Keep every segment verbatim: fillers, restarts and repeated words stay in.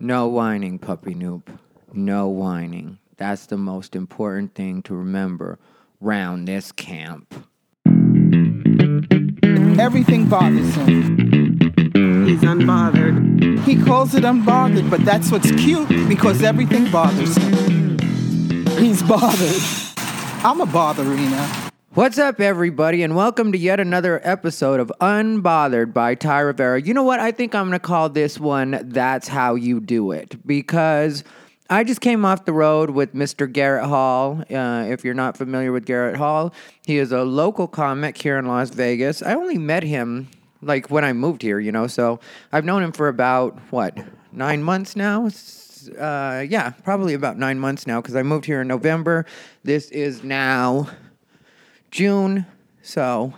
No whining, puppy noob. No whining. That's the most important thing to remember round this camp. Everything bothers him. He's unbothered. He calls it unbothered, but that's what's cute because everything bothers him. He's bothered. I'm a botherina. What's up, everybody, and welcome to yet another episode of Unbothered by Ty Rivera. You know what? I think I'm going to call this one That's How You Do It, because I just came off the road with Mister Garrett Hall. Uh, if you're not familiar with Garrett Hall, he is a local comic here in Las Vegas. I only met him, like, when I moved here, you know, so I've known him for about, what, nine months now? Uh, yeah, probably about nine months now, because I moved here in November. This is now June, so,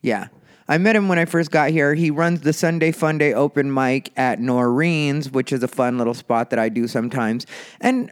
yeah. I met him when I first got here. He runs the Sunday Fun Day open mic at Noreen's, which is a fun little spot that I do sometimes. And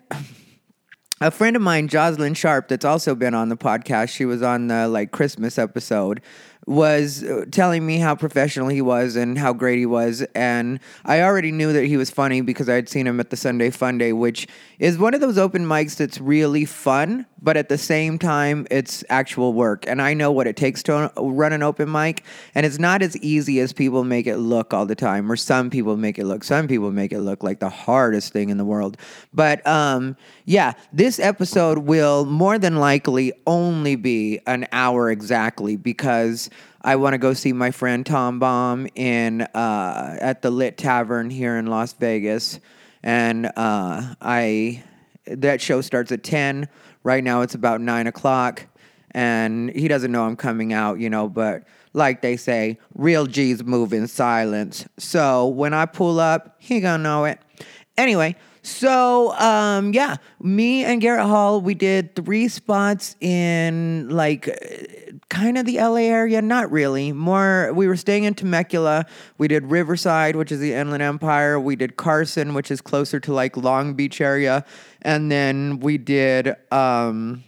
a friend of mine, Jocelyn Sharp, that's also been on the podcast, she was on the like Christmas episode, was telling me how professional he was and how great he was. And I already knew that he was funny because I had seen him at the Sunday Fun Day, which is one of those open mics that's really fun, but at the same time, it's actual work. And I know what it takes to run an open mic, and it's not as easy as people make it look all the time, or some people make it look. Some people make it look like the hardest thing in the world. But um, yeah, this episode will more than likely only be an hour exactly, because I want to go see my friend Tom Bomb in uh, at the Lit Tavern here in Las Vegas. And uh, I that show starts at ten. Right now it's about nine o'clock, and he doesn't know I'm coming out, you know, but like they say, real G's move in silence. So when I pull up, he gonna know it. Anyway, so um, yeah, me and Garrett Hall, we did three spots in like kind of the L A area. Not really. More, we were staying in Temecula. We did Riverside, which is the Inland Empire. We did Carson, which is closer to like Long Beach area. And then we did, um,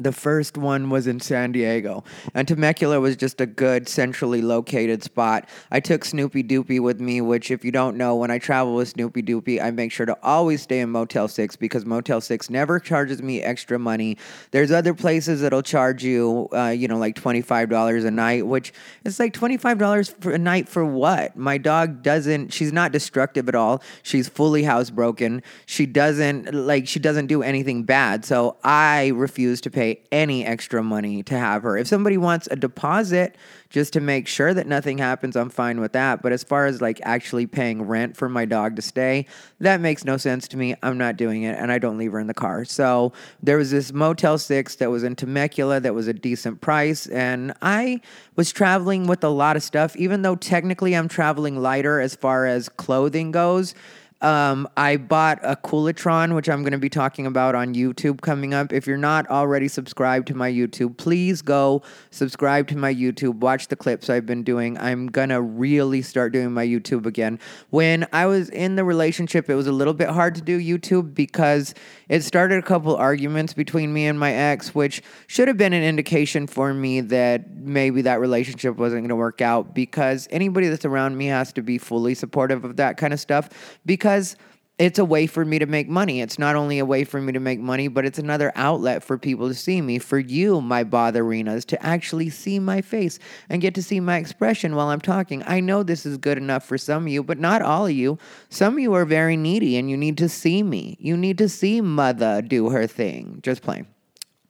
the first one was in San Diego. And Temecula was just a good centrally located spot. I took Snoopy Doopy with me, which if you don't know, when I travel with Snoopy Doopy, I make sure to always stay in Motel six because Motel six never charges me extra money. There's other places that'll charge you, uh, you know, like twenty-five dollars a night, which it's like twenty-five dollars for a night for what? My dog doesn't, she's not destructive at all. She's fully housebroken. She doesn't, like, she doesn't do anything bad. So I refuse to pay any extra money to have her. If somebody wants a deposit just to make sure that nothing happens, I'm fine with that. But as far as like actually paying rent for my dog to stay, that makes no sense to me. I'm not doing it, and I don't leave her in the car. So there was this Motel six that was in Temecula that was a decent price, and I was traveling with a lot of stuff. Even though technically I'm traveling lighter as far as clothing goes, Um, I bought a Coolatron, which I'm going to be talking about on YouTube coming up. If you're not already subscribed to my YouTube, please go subscribe to my YouTube. Watch the clips I've been doing. I'm going to really start doing my YouTube again. When I was in the relationship, it was a little bit hard to do YouTube because it started a couple arguments between me and my ex, which should have been an indication for me that maybe that relationship wasn't going to work out, because anybody that's around me has to be fully supportive of that kind of stuff, because Because it's a way for me to make money. It's not only a way for me to make money, but it's another outlet for people to see me, for you, my botherinas, to actually see my face and get to see my expression while I'm talking. I know this is good enough for some of you, but not all of you. Some of you are very needy, and you need to see me. You need to see mother do her thing. Just playing.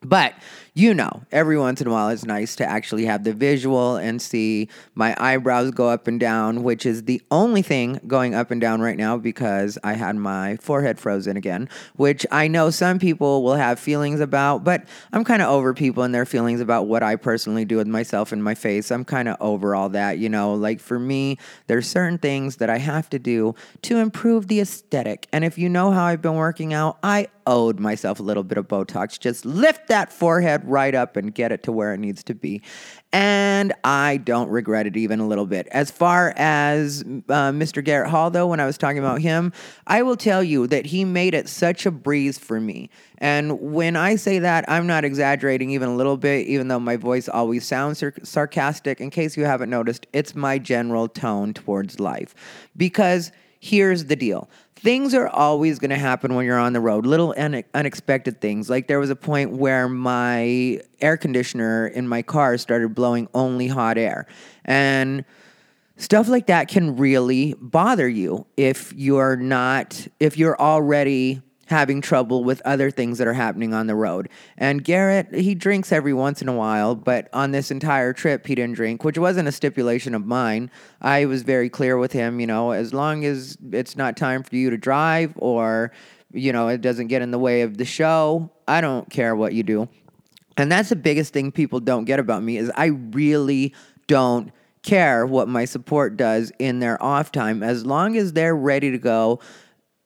But, you know, every once in a while it's nice to actually have the visual and see my eyebrows go up and down, which is the only thing going up and down right now because I had my forehead frozen again, which I know some people will have feelings about, but I'm kind of over people and their feelings about what I personally do with myself and my face. I'm kind of over all that, you know. Like, for me, there's certain things that I have to do to improve the aesthetic. And if you know how I've been working out, I owed myself a little bit of Botox. Just lift that forehead right up and get it to where it needs to be. And I don't regret it even a little bit. As far as uh, Mister Garrett Hall, though, when I was talking about him, I will tell you that he made it such a breeze for me. And when I say that, I'm not exaggerating even a little bit, even though my voice always sounds sar- sarcastic. In case you haven't noticed, it's my general tone towards life. Because here's the deal. Things are always going to happen when you're on the road. Little une- unexpected things. Like there was a point where my air conditioner in my car started blowing only hot air. And stuff like that can really bother you if you're not, if you're already having trouble with other things that are happening on the road. And Garrett, he drinks every once in a while, but on this entire trip, he didn't drink, which wasn't a stipulation of mine. I was very clear with him, you know, as long as it's not time for you to drive or, you know, it doesn't get in the way of the show, I don't care what you do. And that's the biggest thing people don't get about me is I really don't care what my support does in their off time as long as they're ready to go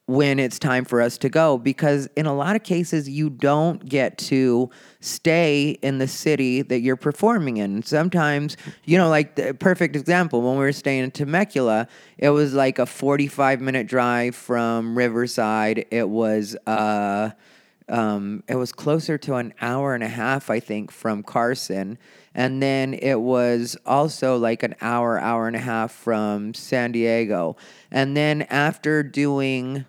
when it's time for us to go, because in a lot of cases you don't get to stay in the city that you're performing in. Sometimes, you know, like the perfect example, when we were staying in Temecula, it was like a forty-five minute drive from Riverside. It was uh Um, it was closer to an hour and a half, I think, from Carson. And then it was also like an hour, hour and a half from San Diego. And then after doing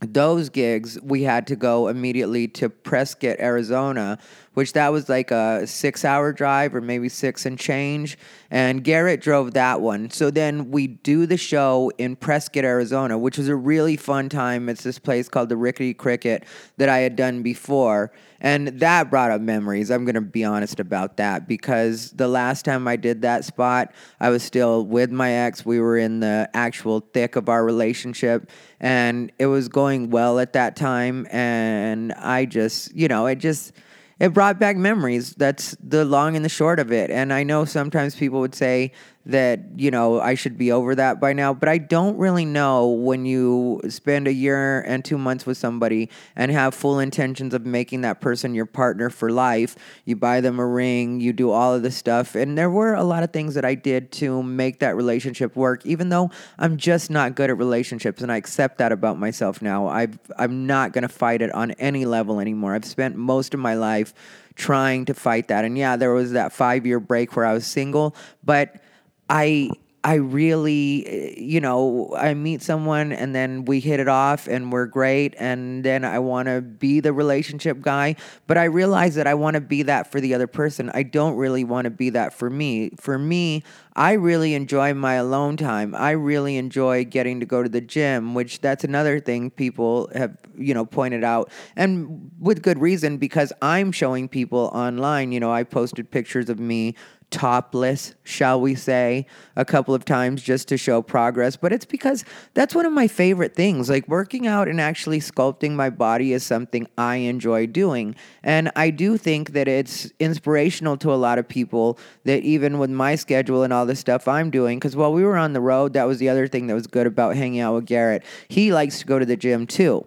those gigs, we had to go immediately to Prescott, Arizona, which that was like a six-hour drive or maybe six and change. And Garrett drove that one. So then we do the show in Prescott, Arizona, which was a really fun time. It's this place called the Rickety Cricket that I had done before. And that brought up memories. I'm going to be honest about that because the last time I did that spot, I was still with my ex. We were in the actual thick of our relationship, and it was going well at that time. And I just, you know, it just... it brought back memories. That's the long and the short of it. And I know sometimes people would say that, you know, I should be over that by now, but I don't really know when you spend a year and two months with somebody and have full intentions of making that person your partner for life. You buy them a ring, you do all of this stuff. And there were a lot of things that I did to make that relationship work, even though I'm just not good at relationships. And I accept that about myself now. I've, I'm not going to fight it on any level anymore. I've spent most of my life trying to fight that. And yeah, there was that five-year break where I was single, but I I really, you know, I meet someone and then we hit it off and we're great, and then I want to be the relationship guy, but I realize that I want to be that for the other person. I don't really want to be that for me. For me, I really enjoy my alone time. I really enjoy getting to go to the gym, which that's another thing people have, you know, pointed out, and with good reason, because I'm showing people online, you know, I posted pictures of me topless, shall we say, a couple of times just to show progress. But it's because that's one of my favorite things. Like working out and actually sculpting my body is something I enjoy doing. And I do think that it's inspirational to a lot of people that even with my schedule and all the stuff I'm doing, because while we were on the road, that was the other thing that was good about hanging out with Garrett. He likes to go to the gym too.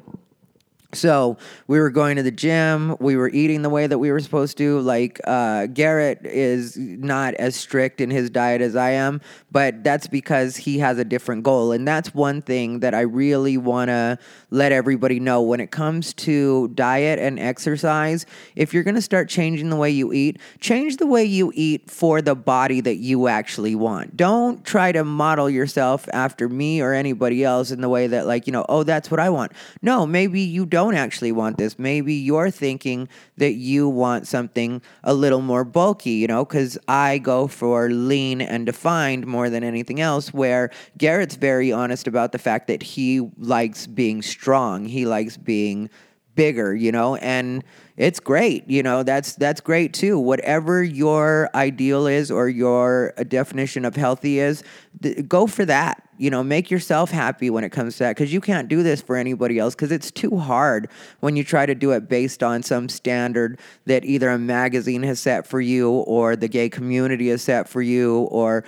So we were going to the gym, we were eating the way that we were supposed to, like uh, Garrett is not as strict in his diet as I am, but that's because he has a different goal, and that's one thing that I really want to let everybody know when it comes to diet and exercise. If you're going to start changing the way you eat, change the way you eat for the body that you actually want. Don't try to model yourself after me or anybody else in the way that like, you know, oh, that's what I want. No, maybe you don't don't actually want this. Maybe you're thinking that you want something a little more bulky, you know, because I go for lean and defined more than anything else, where Garrett's very honest about the fact that he likes being strong. He likes being bigger, you know, and it's great. You know, that's, that's great too. Whatever your ideal is or your definition of healthy is, th- go for that. You know, make yourself happy when it comes to that, because you can't do this for anybody else, because it's too hard when you try to do it based on some standard that either a magazine has set for you or the gay community has set for you, or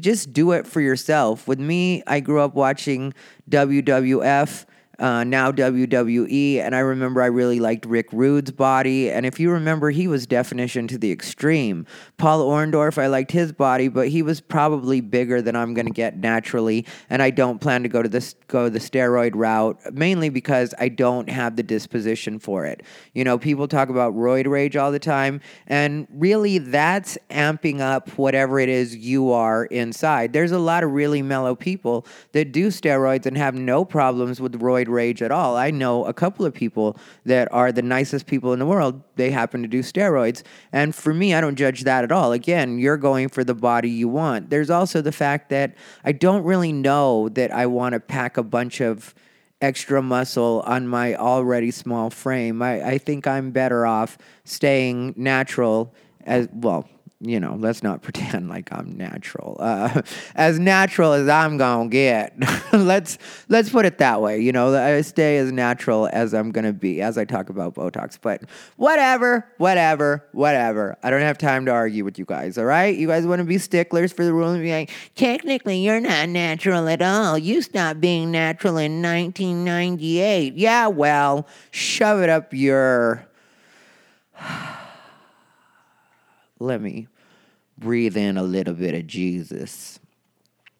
just do it for yourself. With me, I grew up watching W W F uh, now W W E, and I remember I really liked Rick Rude's body, and if you remember, he was definition to the extreme. Paul Orndorff, I liked his body, but he was probably bigger than I'm going to get naturally, and I don't plan to go to this go the steroid route, mainly because I don't have the disposition for it. You know, people talk about roid rage all the time, and really that's amping up whatever it is you are inside. There's a lot of really mellow people that do steroids and have no problems with roid rage at all. I know a couple of people that are the nicest people in the world. They happen to do steroids. And for me, I don't judge that at all. Again, you're going for the body you want. There's also the fact that I don't really know that I want to pack a bunch of extra muscle on my already small frame. I, I think I'm better off staying natural as well. You know, let's not pretend like I'm natural. Uh, as natural as I'm gonna get. let's let's put it that way. You know, I stay as natural as I'm gonna be as I talk about Botox. But whatever, whatever, whatever. I don't have time to argue with you guys. All right, you guys want to be sticklers for the rules? Be like, technically, you're not natural at all. You stopped being natural in nineteen ninety-eight. Yeah, well, shove it up your. Let me breathe in a little bit of Jesus,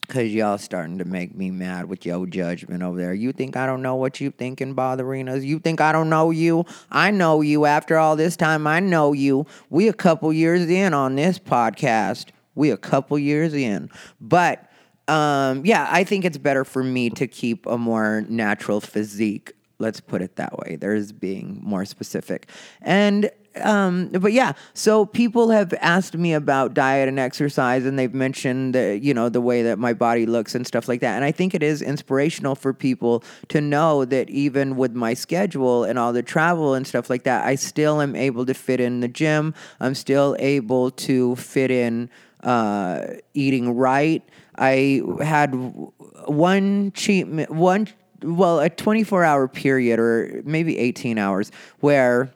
because y'all starting to make me mad with your judgment over there. You think I don't know what you thinking, bothering us? You think I don't know you? I know you. After all this time, I know you. We a couple years in on this podcast. We a couple years in. But, um, yeah, I think it's better for me to keep a more natural physique. Let's put it that way. There's being more specific. And... Um, but yeah, so people have asked me about diet and exercise, and they've mentioned, the, you know, the way that my body looks and stuff like that. And I think it is inspirational for people to know that even with my schedule and all the travel and stuff like that, I still am able to fit in the gym. I'm still able to fit in uh, eating right. I had one cheat meal, one, well, a twenty-four hour period or maybe eighteen hours where...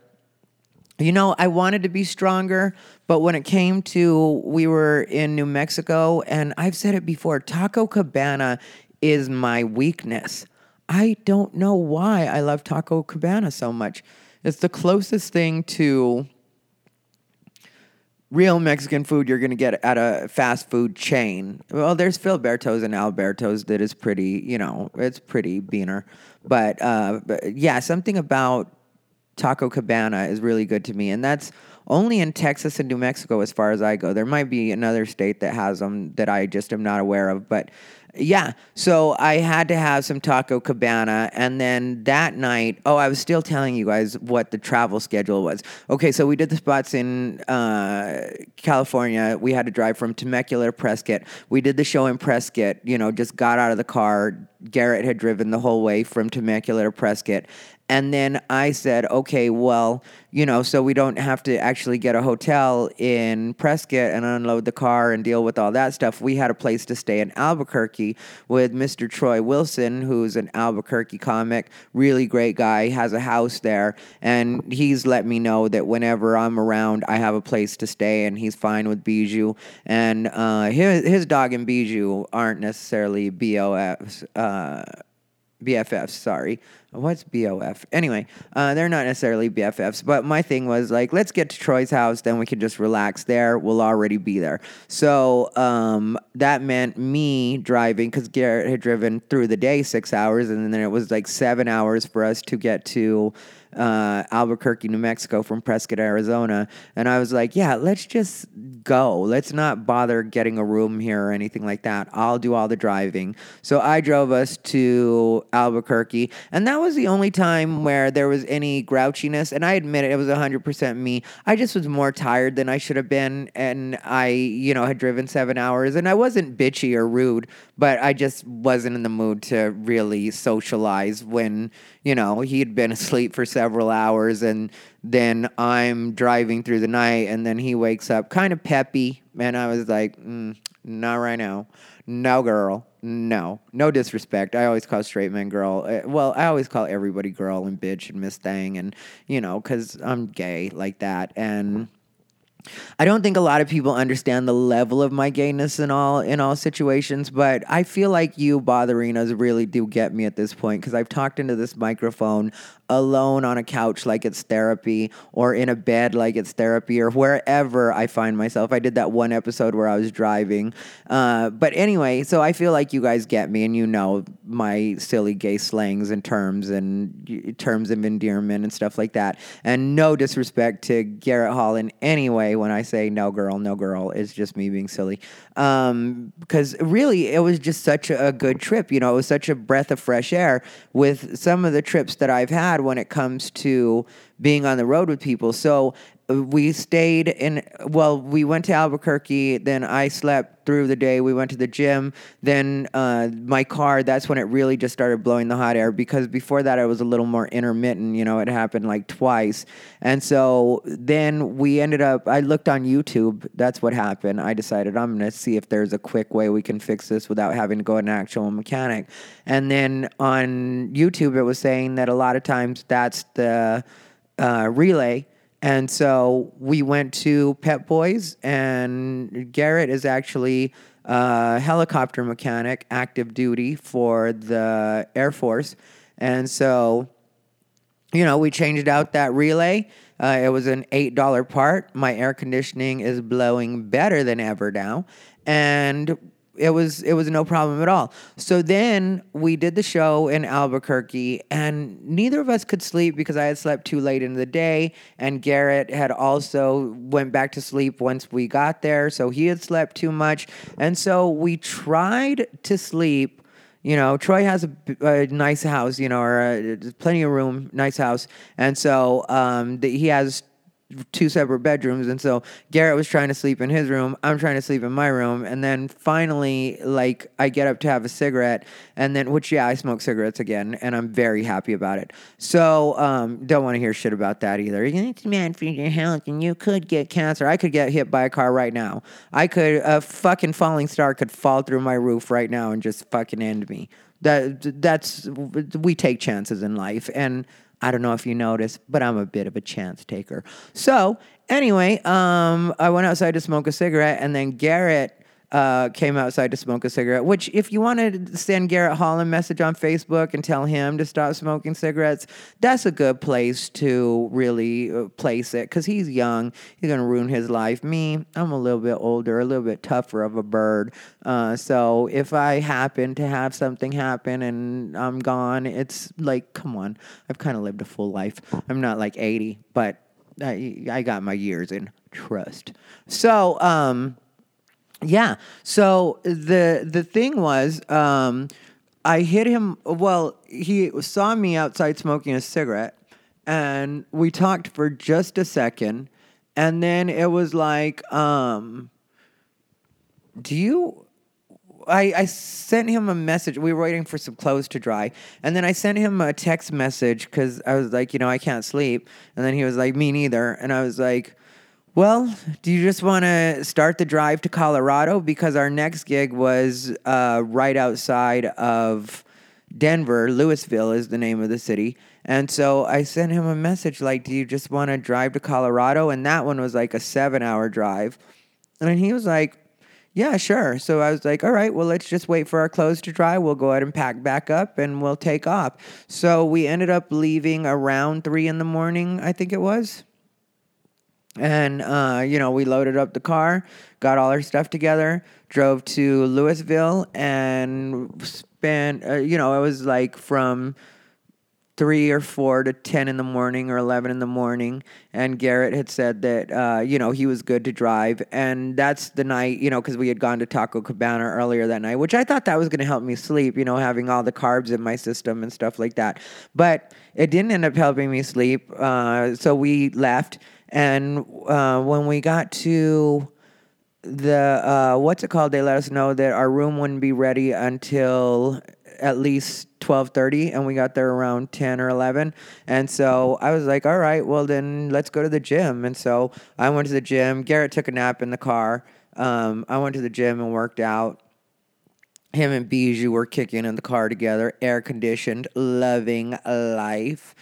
You know, I wanted to be stronger, but when it came to, we were in New Mexico, and I've said it before, Taco Cabana is my weakness. I don't know why I love Taco Cabana so much. It's the closest thing to real Mexican food you're going to get at a fast food chain. Well, there's Philberto's and Alberto's that is pretty, you know, it's pretty beaner. But, uh, but yeah, something about Taco Cabana is really good to me, and that's only in Texas and New Mexico as far as I go. There might be another state that has them that I just am not aware of, but yeah, so I had to have some Taco Cabana, and then that night, oh, I was still telling you guys what the travel schedule was. Okay, so we did the spots in uh, California. We had to drive from Temecula to Prescott. We did the show in Prescott, you know, just got out of the car. Garrett had driven the whole way from Temecula to Prescott. And then I said, okay, well, you know, so we don't have to actually get a hotel in Prescott and unload the car and deal with all that stuff. We had a place to stay in Albuquerque with Mister Troy Wilson, who's an Albuquerque comic, really great guy, has a house there. And he's let me know that whenever I'm around, I have a place to stay, and he's fine with Bijou. And uh, his, his dog and Bijou aren't necessarily B O Fs. Uh, B F Fs, sorry. What's B O F? Anyway, uh, they're not necessarily B F Fs, but my thing was like, let's get to Troy's house, then we can just relax there. We'll already be there. So um, that meant me driving, because Garrett had driven through the day six hours, and then it was like seven hours for us to get to uh, Albuquerque, New Mexico from Prescott, Arizona. And I was like, yeah, let's just go. Let's not bother getting a room here or anything like that. I'll do all the driving. So I drove us to Albuquerque, and that That was the only time where there was any grouchiness, and I admit it, it was one hundred percent me. I just was more tired than I should have been, and I, you know, had driven seven hours, and I wasn't bitchy or rude, but I just wasn't in the mood to really socialize when, you know, he had been asleep for several hours, and then I'm driving through the night, and then he wakes up kind of peppy, and I was like, mm, not right now. No, girl. No, no disrespect. I always call straight men girl. Well, I always call everybody girl and bitch and miss thing, and, you know, because I'm gay like that. And I don't think a lot of people understand the level of my gayness in all in all situations, but I feel like you botherinos really do get me at this point, because I've talked into this microphone alone on a couch like it's therapy, or in a bed like it's therapy, or wherever I find myself. I did that one episode where I was driving. Uh, but anyway, so I feel like you guys get me, and you know my silly gay slangs and terms and terms of endearment and stuff like that. And no disrespect to Garrett Hall in any way when I say no girl, no girl. It's just me being silly. Um, because really, it was just such a good trip. You know, it was such a breath of fresh air with some of the trips that I've had when it comes to being on the road with people. So we stayed in, well, we went to Albuquerque, then I slept through the day, we went to the gym, then uh, my car, that's when it really just started blowing the hot air, because before that I was a little more intermittent, you know, it happened like twice. And so then we ended up, I looked on YouTube, that's what happened. I decided I'm going to see if there's a quick way we can fix this without having to go to an actual mechanic. And then on YouTube it was saying that a lot of times that's the uh, relay. And so we went to Pep Boys, and Garrett is actually a helicopter mechanic, active duty for the Air Force. And so, you know, we changed out that relay. Uh, it was an eight dollars part. My air conditioning is blowing better than ever now. And it was it was no problem at all. So then we did the show in Albuquerque, and neither of us could sleep because I had slept too late in the day, and Garrett had also went back to sleep once we got there, so he had slept too much. And so we tried to sleep. You know, Troy has a, a nice house, you know, or a, plenty of room, nice house. And so um, the, he has two separate bedrooms, and so Garrett was trying to sleep in his room, I'm trying to sleep in my room, and then finally, like, I get up to have a cigarette, and then, which, yeah, I smoke cigarettes again, and I'm very happy about it, so, um, don't want to hear shit about that either. It's bad for your health, and you could get cancer. I could get hit by a car right now. I could, a fucking falling star could fall through my roof right now and just fucking end me. That, that's, we take chances in life, and I don't know if you noticed, but I'm a bit of a chance taker. So anyway, um, I went outside to smoke a cigarette, and then Garrett uh, came outside to smoke a cigarette, which if you want to send Garrett Hall a message on Facebook and tell him to stop smoking cigarettes, that's a good place to really place it, because he's young. He's going to ruin his life. Me, I'm a little bit older, a little bit tougher of a bird. Uh, so if I happen to have something happen and I'm gone, it's like, come on, I've kind of lived a full life. I'm not like eighty, but I, I got my years in, trust. So, um... yeah, so the the thing was, um, I hit him, well, he saw me outside smoking a cigarette, and we talked for just a second, and then it was like, um, do you, I, I sent him a message, we were waiting for some clothes to dry, and then I sent him a text message, because I was like, you know, I can't sleep, and then he was like, me neither, and I was like, well, do you just want to start the drive to Colorado? Because our next gig was uh, right outside of Denver. Louisville is the name of the city. And so I sent him a message like, do you just want to drive to Colorado? And that one was like a seven-hour drive. And he was like, yeah, sure. So I was like, all right, well, let's just wait for our clothes to dry. We'll go ahead and pack back up, and we'll take off. So we ended up leaving around three in the morning, I think it was. And, uh, you know, we loaded up the car, got all our stuff together, drove to Louisville, and spent, uh, you know, it was like from three or four to ten in the morning or eleven in the morning. And Garrett had said that, uh, you know, he was good to drive. And that's the night, you know, because we had gone to Taco Cabana earlier that night, which I thought that was going to help me sleep, you know, having all the carbs in my system and stuff like that. But it didn't end up helping me sleep. Uh, so we left. And uh, when we got to the, uh, what's it called? They let us know that our room wouldn't be ready until at least twelve thirty, and we got there around ten or eleven. And so I was like, all right, well, then let's go to the gym. And so I went to the gym. Garrett took a nap in the car. Um, I went to the gym and worked out. Him and Bijou were kicking in the car together, air-conditioned, loving life.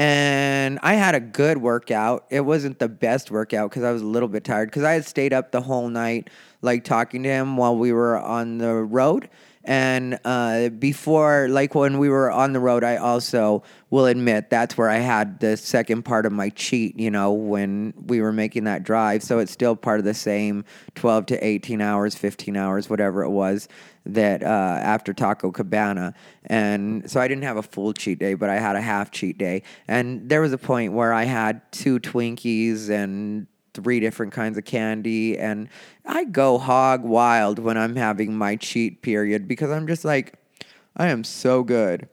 And I had a good workout. It wasn't the best workout because I was a little bit tired because I had stayed up the whole night, like, talking to him while we were on the road. And uh, before, like, when we were on the road, I also will admit that's where I had the second part of my cheat, you know, when we were making that drive. So it's still part of the same twelve to eighteen hours, fifteen hours, whatever it was, that uh, after Taco Cabana. And so I didn't have a full cheat day, but I had a half cheat day. And there was a point where I had two Twinkies and three different kinds of candy, and I go hog wild when I'm having my cheat period because I'm just like, I am so good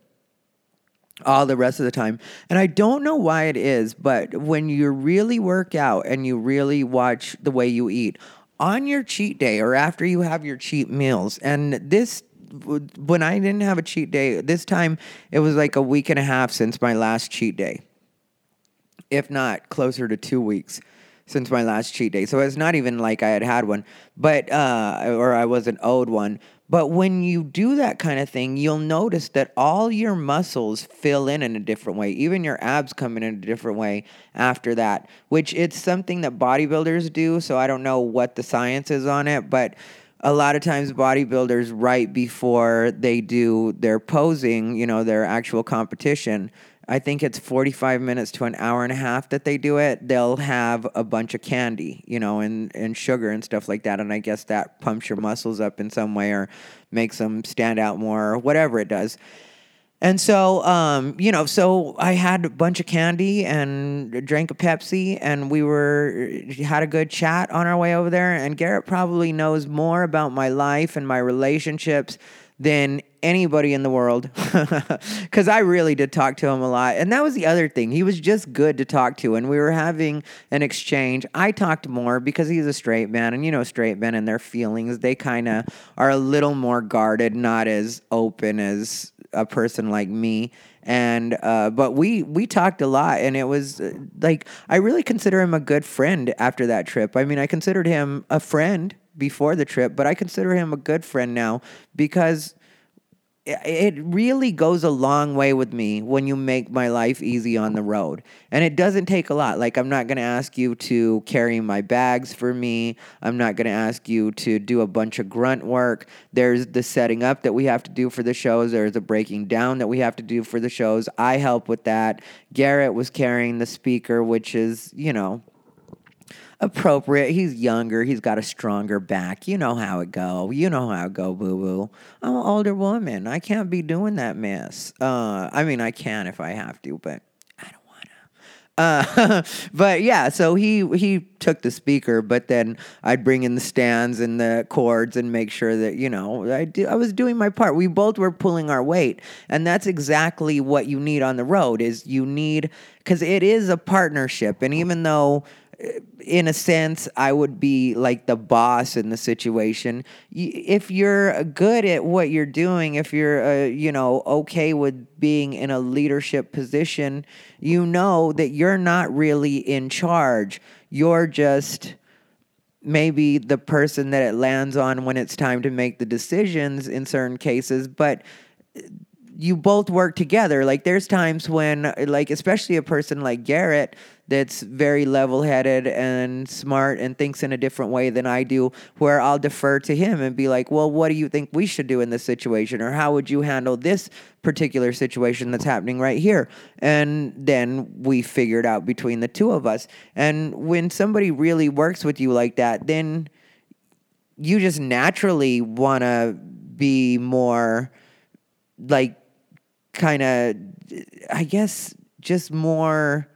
all the rest of the time. And I don't know why it is, but when you really work out and you really watch the way you eat on your cheat day or after you have your cheat meals, and this when I didn't have a cheat day this time, it was like a week and a half since my last cheat day, if not closer to two weeks since my last cheat day. So it's not even like I had had one, but uh, or I wasn't owed one. But when you do that kind of thing, you'll notice that all your muscles fill in in a different way. Even your abs come in in a different way after that, which it's something that bodybuilders do. So I don't know what the science is on it, but a lot of times bodybuilders, right before they do their posing, you know, their actual competition, I think it's forty-five minutes to an hour and a half that they do it, they'll have a bunch of candy, you know, and, and sugar and stuff like that. And I guess that pumps your muscles up in some way or makes them stand out more or whatever it does. And so, um, you know, so I had a bunch of candy and drank a Pepsi, and we were had a good chat on our way over there. And Garrett probably knows more about my life and my relationships than anybody in the world, because I really did talk to him a lot. And that was the other thing. He was just good to talk to, and we were having an exchange. I talked more because he's a straight man, and you know straight men and their feelings. They kind of are a little more guarded, not as open as a person like me. And uh, but we we talked a lot, and it was uh, like I really consider him a good friend after that trip. I mean, I considered him a friend before the trip, but I consider him a good friend now because it really goes a long way with me when you make my life easy on the road. And it doesn't take a lot. Like, I'm not going to ask you to carry my bags for me. I'm not going to ask you to do a bunch of grunt work. There's the setting up that we have to do for the shows. There's the breaking down that we have to do for the shows. I help with that. Garrett was carrying the speaker, which is, you know, appropriate. He's younger. He's got a stronger back. You know how it go. You know how it go, boo-boo. I'm an older woman. I can't be doing that mess. Uh, I mean, I can if I have to, but I don't want to. Uh, but yeah, so he, he took the speaker, but then I'd bring in the stands and the cords and make sure that, you know, I, do, I was doing my part. We both were pulling our weight, and that's exactly what you need on the road is you need, because it is a partnership, and even though in a sense, I would be like the boss in the situation. If you're good at what you're doing, if you're, uh, you know, okay with being in a leadership position, you know that you're not really in charge. You're just maybe the person that it lands on when it's time to make the decisions in certain cases, but you both work together. Like, there's times when, like, especially a person like Garrett that's very level-headed and smart and thinks in a different way than I do, where I'll defer to him and be like, well, what do you think we should do in this situation? Or how would you handle this particular situation that's happening right here? And then we figure it out between the two of us. And when somebody really works with you like that, then you just naturally want to be more, like, kind of, I guess, just more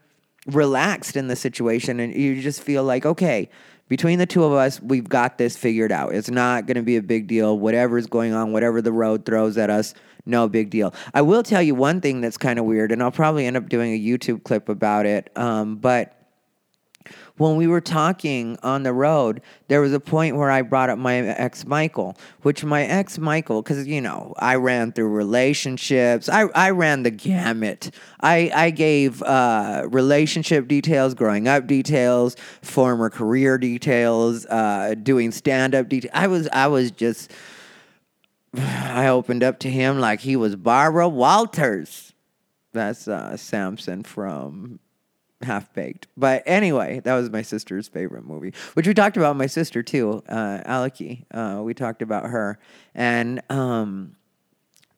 relaxed in the situation, and you just feel like, okay, between the two of us, we've got this figured out. It's not going to be a big deal. Whatever's going on, whatever the road throws at us, no big deal. I will tell you one thing that's kind of weird, and I'll probably end up doing a YouTube clip about it, um, but when we were talking on the road, there was a point where I brought up my ex Michael, which my ex Michael, because, you know, I ran through relationships. I, I ran the gamut. I, I gave uh, relationship details, growing up details, former career details, uh, doing stand-up details. I was I was just, I opened up to him like he was Barbara Walters. That's uh, Samson from Half-Baked. But anyway, that was my sister's favorite movie, which we talked about my sister too, uh, Aleki. Uh, we talked about her. And um,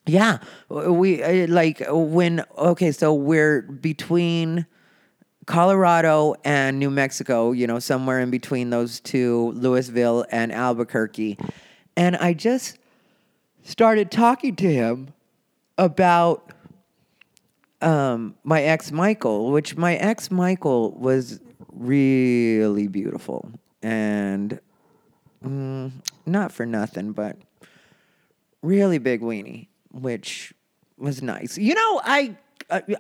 yeah, we like when, okay, so we're between Colorado and New Mexico, you know, somewhere in between those two, Louisville and Albuquerque. And I just started talking to him about um, my ex Michael, which my ex Michael was really beautiful and mm, not for nothing, but really big weenie, which was nice. You know, I...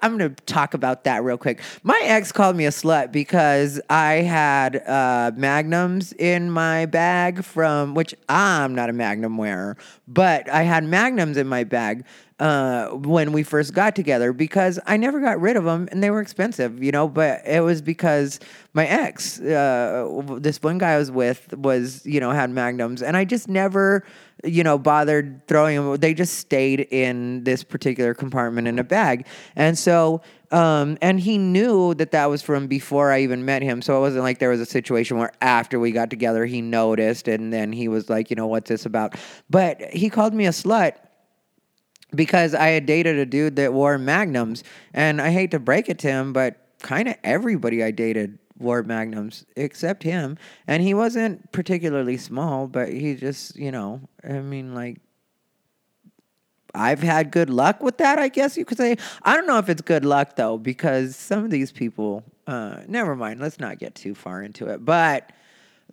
I'm going to talk about that real quick. My ex called me a slut because I had uh, magnums in my bag from, which I'm not a magnum wearer, but I had magnums in my bag uh, when we first got together because I never got rid of them and they were expensive, you know, but it was because my ex, uh, this one guy I was with was, you know, had magnums and I just never... you know, bothered throwing them. They just stayed in this particular compartment in a bag. And so, um, and he knew that that was from before I even met him. So it wasn't like there was a situation where after we got together, he noticed. And then he was like, you know, what's this about? But he called me a slut because I had dated a dude that wore magnums. And I hate to break it to him, but kind of everybody I dated wore magnums except him, and he wasn't particularly small, but he just, you know, I mean, like, I've had good luck with that, I guess you could say. I don't know if it's good luck though, because some of these people uh never mind, let's not get too far into it. But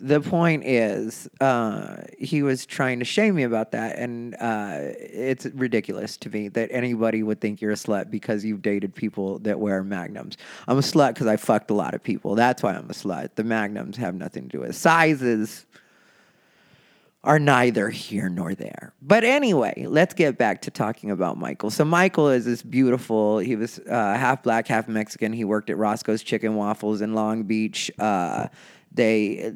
the point is, uh, he was trying to shame me about that, and uh, it's ridiculous to me that anybody would think you're a slut because you've dated people that wear magnums. I'm a slut because I fucked a lot of people. That's why I'm a slut. The magnums have nothing to do with it. Sizes are neither here nor there. But anyway, let's get back to talking about Michael. So Michael is this beautiful, he was uh, half black, half Mexican. He worked at Roscoe's Chicken Waffles in Long Beach. Uh They,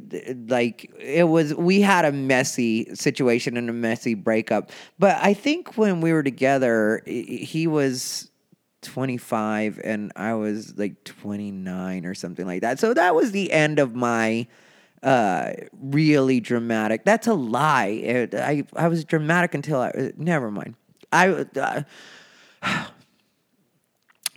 like, it was, we had a messy situation and a messy breakup. But I think when we were together, he was twenty-five and I was like twenty-nine or something like that. So that was the end of my uh, really dramatic. That's a lie. It, I, I was dramatic until I, never mind. I, uh,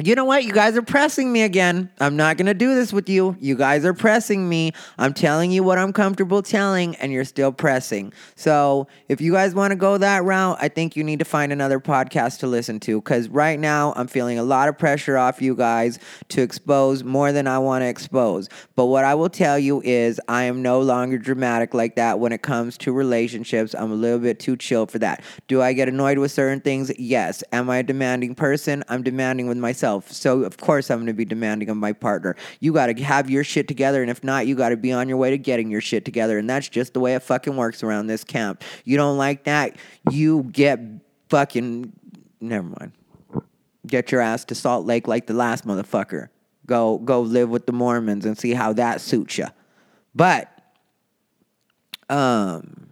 You know what? You guys are pressing me again. I'm not going to do this with you. You guys are pressing me. I'm telling you what I'm comfortable telling, and you're still pressing. So if you guys want to go that route, I think you need to find another podcast to listen to, because right now I'm feeling a lot of pressure off you guys to expose more than I want to expose. But what I will tell you is I am no longer dramatic like that when it comes to relationships. I'm a little bit too chill for that. Do I get annoyed with certain things? Yes. Am I a demanding person? I'm demanding with myself. So, of course, I'm going to be demanding of my partner. You got to have your shit together, and if not, you got to be on your way to getting your shit together, and that's just the way it fucking works around this camp. You don't like that, you get fucking... Never mind. Get your ass to Salt Lake like the last motherfucker. Go, go live with the Mormons and see how that suits you. But, um,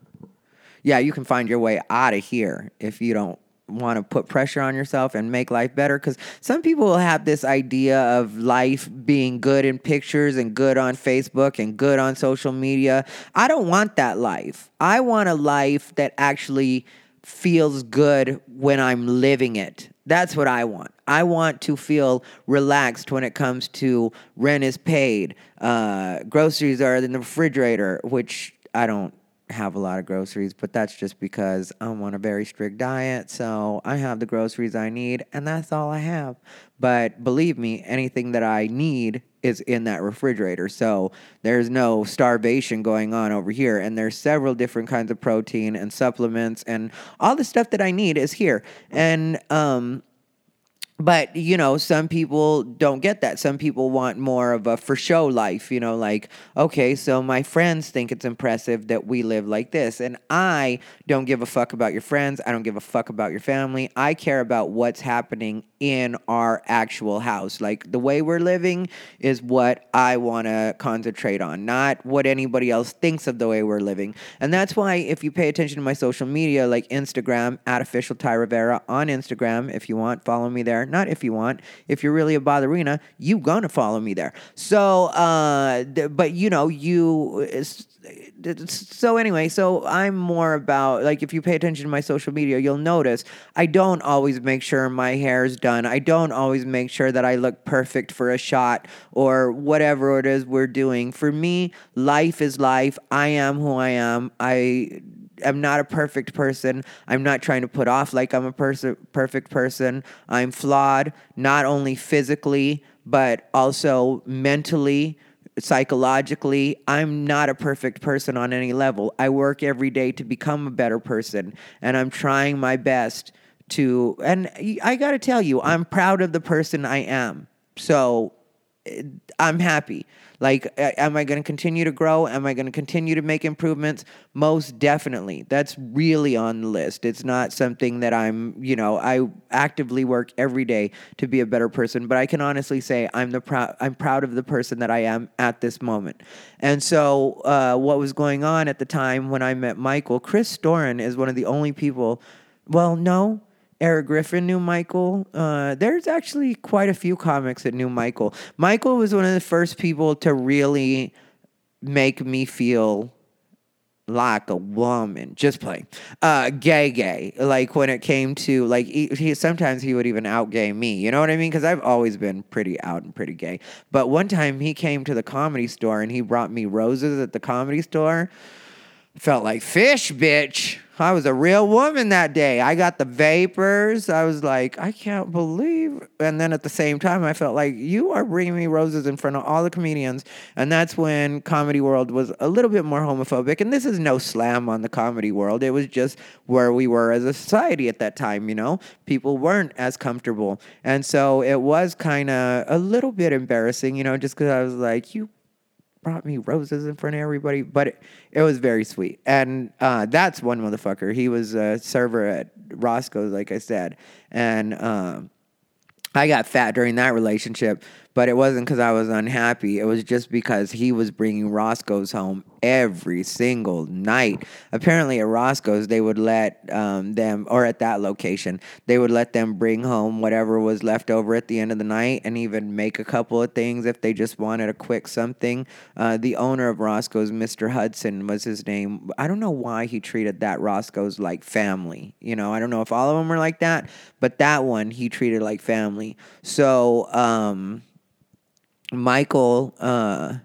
yeah, you can find your way out of here if you don't want to put pressure on yourself and make life better, because some people will have this idea of life being good in pictures and good on Facebook and good on social media. I don't want that life. I want a life that actually feels good when I'm living it. That's what I want. I want to feel relaxed when it comes to rent is paid, uh, groceries are in the refrigerator, which I don't have a lot of groceries, but that's just because I'm on a very strict diet, so I have the groceries I need, and that's all I have. But believe me, anything that I need is in that refrigerator, so there's no starvation going on over here, and there's several different kinds of protein and supplements, and all the stuff that I need is here. And, um... But, you know, some people don't get that. Some people want more of a for-show life, you know, like, okay, so my friends think it's impressive that we live like this, and I don't give a fuck about your friends. I don't give a fuck about your family. I care about what's happening in our actual house. Like, the way we're living is what I want to concentrate on, not what anybody else thinks of the way we're living. And that's why if you pay attention to my social media, like Instagram, at official Ty Rivera on Instagram, if you want, follow me there. nut if you want. If you're really a botherina, you gonna follow me there. So, uh, but you know, you... So anyway, so I'm more about, like, if you pay attention to my social media, you'll notice I don't always make sure my hair's done. I don't always make sure that I look perfect for a shot or whatever it is we're doing. For me, life is life. I am who I am. I... I'm not a perfect person. I'm not trying to put off like I'm a person, perfect person. I'm flawed, not only physically, but also mentally, psychologically. I'm not a perfect person on any level. I work every day to become a better person, and I'm trying my best to, and I got to tell you, I'm proud of the person I am. So I'm happy. Like, am I going to continue to grow? Am I going to continue to make improvements? Most definitely. That's really on the list. It's not something that I'm, you know, I actively work every day to be a better person, but I can honestly say I'm the proud, I'm proud of the person that I am at this moment. And so uh, what was going on at the time when I met Michael, Chris Storin is one of the only people, well, no, Eric Griffin knew Michael. Uh, there's actually quite a few comics that knew Michael. Michael was one of the first people to really make me feel like a woman. Just playing. Uh, gay, gay. Like, when it came to, like, he, he, sometimes he would even out-gay me. You know what I mean? Because I've always been pretty out and pretty gay. But one time he came to the Comedy Store and he brought me roses at the Comedy Store. Felt like fish, bitch. I was a real woman that day. I got the vapors. I was like, I can't believe. And then at the same time, I felt like, you are bringing me roses in front of all the comedians. And that's when Comedy World was a little bit more homophobic. And this is no slam on the Comedy World. It was just where we were as a society at that time, you know? People weren't as comfortable. And so it was kind of a little bit embarrassing, you know, just because I was like, you brought me roses in front of everybody, but it, it was very sweet. And uh, that's one motherfucker. He was a server at Roscoe's, like I said. And um, I got fat during that relationship, but it wasn't because I was unhappy. It was just because he was bringing Roscoe's home every single night. Apparently at Roscoe's, they would let um, them, or at that location, they would let them bring home whatever was left over at the end of the night and even make a couple of things if they just wanted a quick something. Uh, the owner of Roscoe's, Mister Hudson was his name. I don't know why he treated that Roscoe's like family. You know, I don't know if all of them were like that, but that one he treated like family. So, um... Michael uh,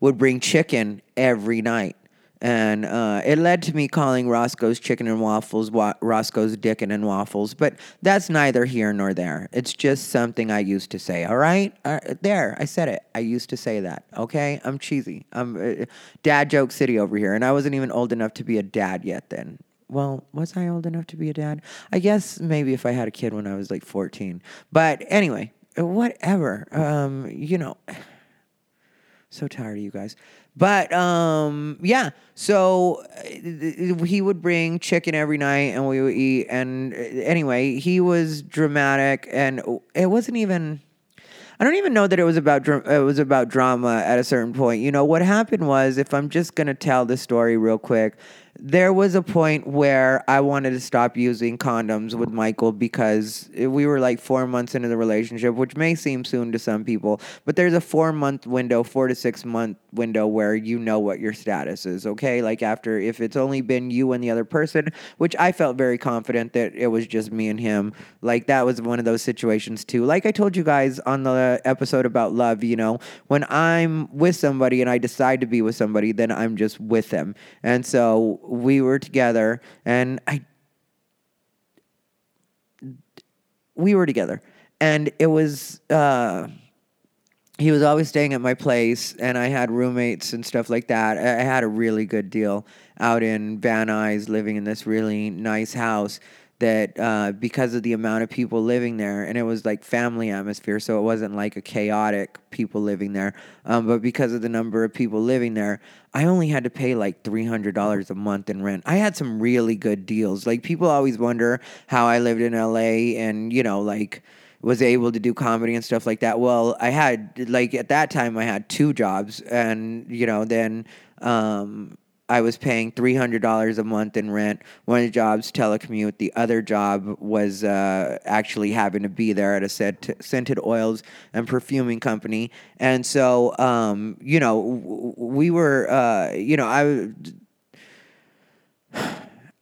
would bring chicken every night. And uh, it led to me calling Roscoe's Chicken and Waffles wa- Roscoe's Dickin' and Waffles. But that's neither here nor there. It's just something I used to say, all right? Uh, there, I said it. I used to say that, okay? I'm cheesy. I'm uh, Dad Joke City over here. And I wasn't even old enough to be a dad yet then. Well, was I old enough to be a dad? I guess maybe if I had a kid when I was like fourteen. But anyway... Whatever, um, you know, so tired of you guys. But, um, yeah, so he would bring chicken every night and we would eat. And anyway, he was dramatic and it wasn't even... I don't even know that it was about it was about drama at a certain point. You know, what happened was, if I'm just going to tell the story real quick, there was a point where I wanted to stop using condoms with Michael because we were like four months into the relationship, which may seem soon to some people, but there's a four-month window, four to six-month window where you know what your status is, okay? Like after, if it's only been you and the other person, which I felt very confident that it was just me and him. Like that was one of those situations too. Like I told you guys on the episode about love, you know, when I'm with somebody and I decide to be with somebody, then I'm just with them. And so we were together and I, we were together and it was, uh, he was always staying at my place and I had roommates and stuff like that. I had a really good deal out in Van Nuys living in this really nice house. That uh, because of the amount of people living there, and it was like family atmosphere, so it wasn't like a chaotic people living there, um, but because of the number of people living there, I only had to pay like three hundred dollars a month in rent. I had some really good deals. Like people always wonder how I lived in L A and, you know, like was able to do comedy and stuff like that. Well, I had, like at that time I had two jobs and, you know, then... Um, I was paying three hundred dollars a month in rent. One of the jobs, telecommute. The other job was uh, actually having to be there at a scent- scented oils and perfuming company. And so, um, you know, w- we were, uh, you know, I...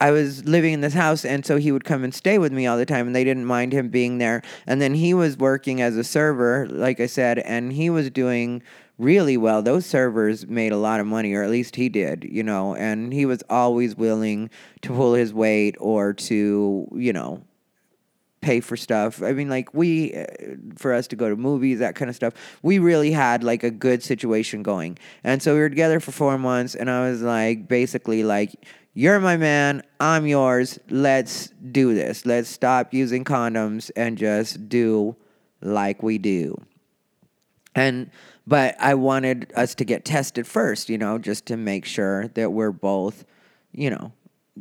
I was living in this house, and so he would come and stay with me all the time, and they didn't mind him being there. And then he was working as a server, like I said, and he was doing really well. Those servers made a lot of money, or at least he did, you know, and he was always willing to pull his weight or to, you know, pay for stuff. I mean, like, we, for us to go to movies, that kind of stuff, we really had, like, a good situation going. And so we were together for four months, and I was, like, basically, like, you're my man, I'm yours, let's do this. Let's stop using condoms and just do like we do. And, but I wanted us to get tested first, you know, just to make sure that we're both, you know,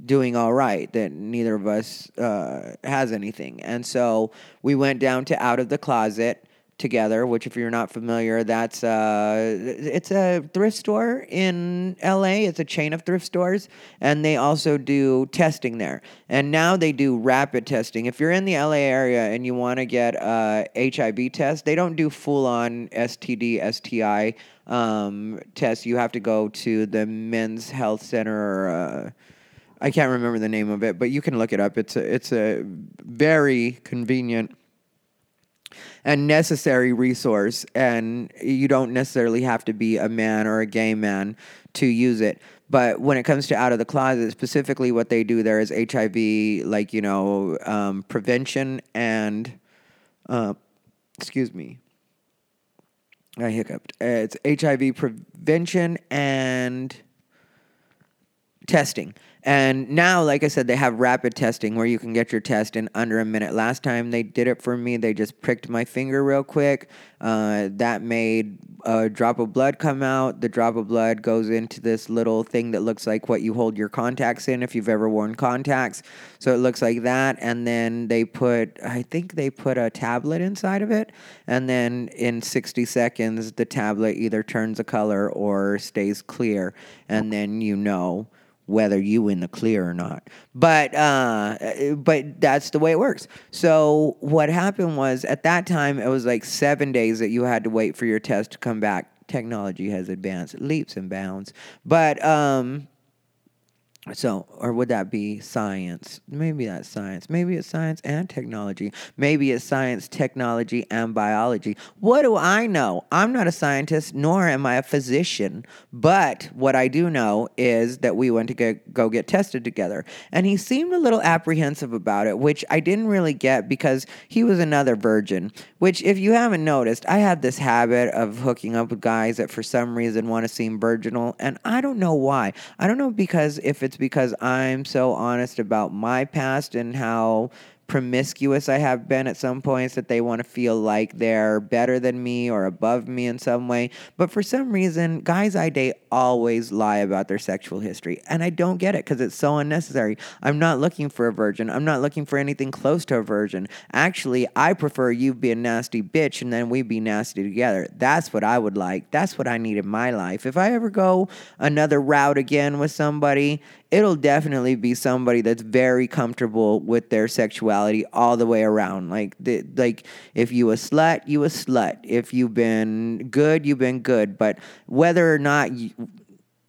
doing all right, that neither of us uh, has anything. And so we went down to Out of the Closet together, which, if you're not familiar, that's uh it's a thrift store in L A. It's a chain of thrift stores, and they also do testing there. And now they do rapid testing. If you're in the L A area and you want to get a H I V test, they don't do full-on S T D, S T I um, tests. You have to go to the Men's Health Center, or uh, I can't remember the name of it, but you can look it up. It's a, it's a very convenient and necessary resource, and you don't necessarily have to be a man or a gay man to use it. But when it comes to Out of the Closet, specifically what they do there is H I V, like, you know, um, prevention and, uh, excuse me, I hiccuped. It's H I V prevention and testing. And now, like I said, they have rapid testing where you can get your test in under a minute. Last time they did it for me, they just pricked my finger real quick. Uh, that made a drop of blood come out. The drop of blood goes into this little thing that looks like what you hold your contacts in if you've ever worn contacts. So it looks like that. And then they put, I think they put a tablet inside of it. And then in sixty seconds, the tablet either turns a color or stays clear. And then you know whether you in the clear or not. But uh, but that's the way it works. So what happened was, at that time, it was like seven days that you had to wait for your test to come back. Technology has advanced leaps and bounds. But, um, so, or would that be science? Maybe that's science. Maybe it's science and technology. Maybe it's science, technology, and biology. What do I know? I'm not a scientist, nor am I a physician. But what I do know is that we went to get, go get tested together. And he seemed a little apprehensive about it, which I didn't really get because he was another virgin. Which, if you haven't noticed, I have this habit of hooking up with guys that for some reason want to seem virginal. And I don't know why. I don't know because if it's because I'm so honest about my past and how promiscuous I have been at some points that they want to feel like they're better than me or above me in some way. But for some reason, guys I date always lie about their sexual history. And I don't get it because it's so unnecessary. I'm not looking for a virgin. I'm not looking for anything close to a virgin. Actually, I prefer you be a nasty bitch and then we be nasty together. That's what I would like. That's what I need in my life. If I ever go another route again with somebody, it'll definitely be somebody that's very comfortable with their sexuality all the way around. Like, the, like if you a slut, you a slut. If you've been good, you've been good. But whether or not, you,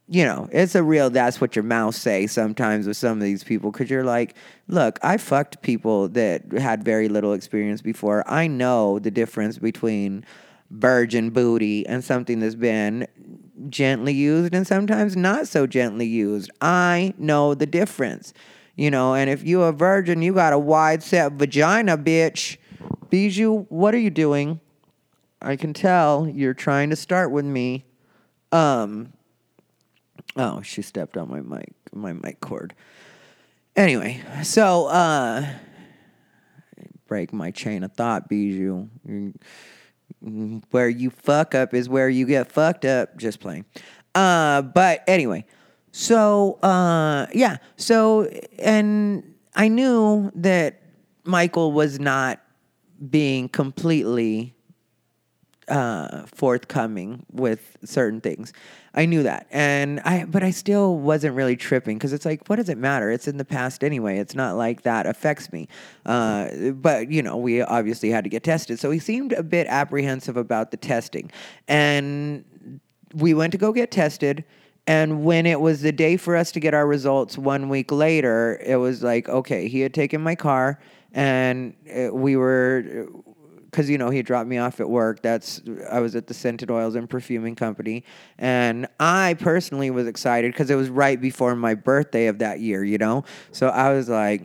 you know, it's a real that's what your mouth say sometimes with some of these people. Because you're like, look, I fucked people that had very little experience before. I know the difference between virgin booty and something that's been gently used and sometimes not so gently used. I know the difference, you know, and if you're a virgin, you got a wide set vagina, bitch. Bijou, what are you doing? I can tell you're trying to start with me. Um, oh, she stepped on my mic, my mic cord. Anyway, so, uh, break my chain of thought, Bijou. Where you fuck up is where you get fucked up. Just playing. Uh, but anyway, so, uh, yeah. So, and I knew that Michael was not being completely uh, forthcoming with certain things. I knew that, and I but I still wasn't really tripping because it's like, what does it matter? It's in the past anyway. It's not like that affects me. Uh, but you know, we obviously had to get tested, so he seemed a bit apprehensive about the testing, and we went to go get tested. And when it was the day for us to get our results one week later, it was like, okay, he had taken my car and we were, because, you know, he dropped me off at work. That's, I was at the Scented Oils and Perfuming Company. And I personally was excited because it was right before my birthday of that year, you know? So I was like,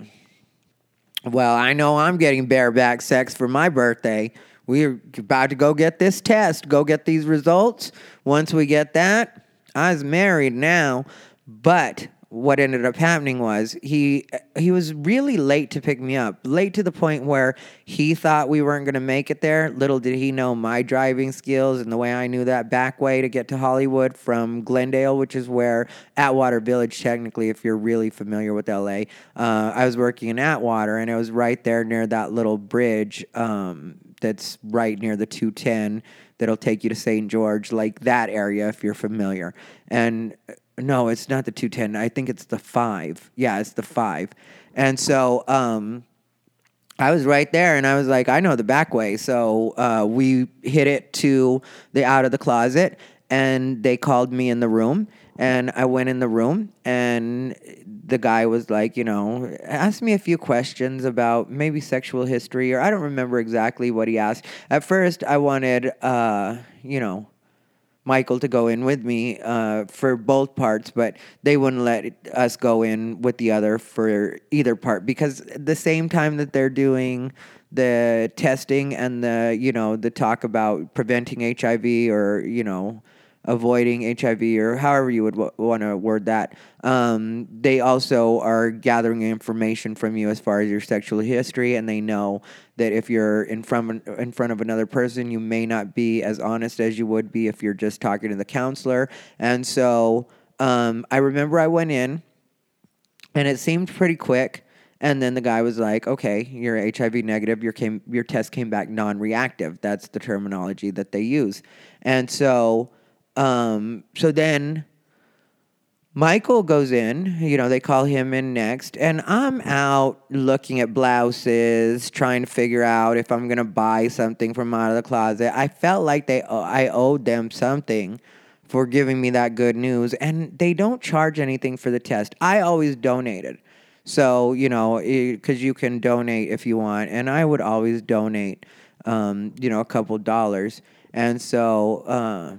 well, I know I'm getting bareback sex for my birthday. We're about to go get this test, go get these results. Once we get that, I was married now, but what ended up happening was he he was really late to pick me up, late to the point where he thought we weren't going to make it there. Little did he know my driving skills and the way I knew that back way to get to Hollywood from Glendale, which is where Atwater Village, technically, if you're really familiar with L A, uh, I was working in Atwater, and it was right there near that little bridge um, that's right near the two ten that'll take you to Saint George, like that area, if you're familiar. And no, it's not the two ten. I think it's the five. Yeah, it's the five. And so um, I was right there, and I was like, I know the back way. So uh, we hit it to the Out of the Closet, and they called me in the room. And I went in the room, and the guy was like, you know, asked me a few questions about maybe sexual history, or I don't remember exactly what he asked. At first, I wanted, uh, you know, Michael to go in with me uh, for both parts, but they wouldn't let us go in with the other for either part, because at the same time that they're doing the testing and the, you know, the talk about preventing H I V or, you know, avoiding H I V or however you would w- want to word that. Um, they also are gathering information from you as far as your sexual history, and they know that if you're in front, in front of another person, you may not be as honest as you would be if you're just talking to the counselor. And so um, I remember I went in, and it seemed pretty quick. And then the guy was like, okay, you're H I V negative. Your came, your test came back non-reactive. That's the terminology that they use. And so... Um, so then Michael goes in, you know, they call him in next, and I'm out looking at blouses, trying to figure out if I'm going to buy something from Out of the Closet. I felt like they, I owed them something for giving me that good news, and they don't charge anything for the test. I always donated. So, you know, because you can donate if you want, and I would always donate, um, you know, a couple dollars. And so, uh,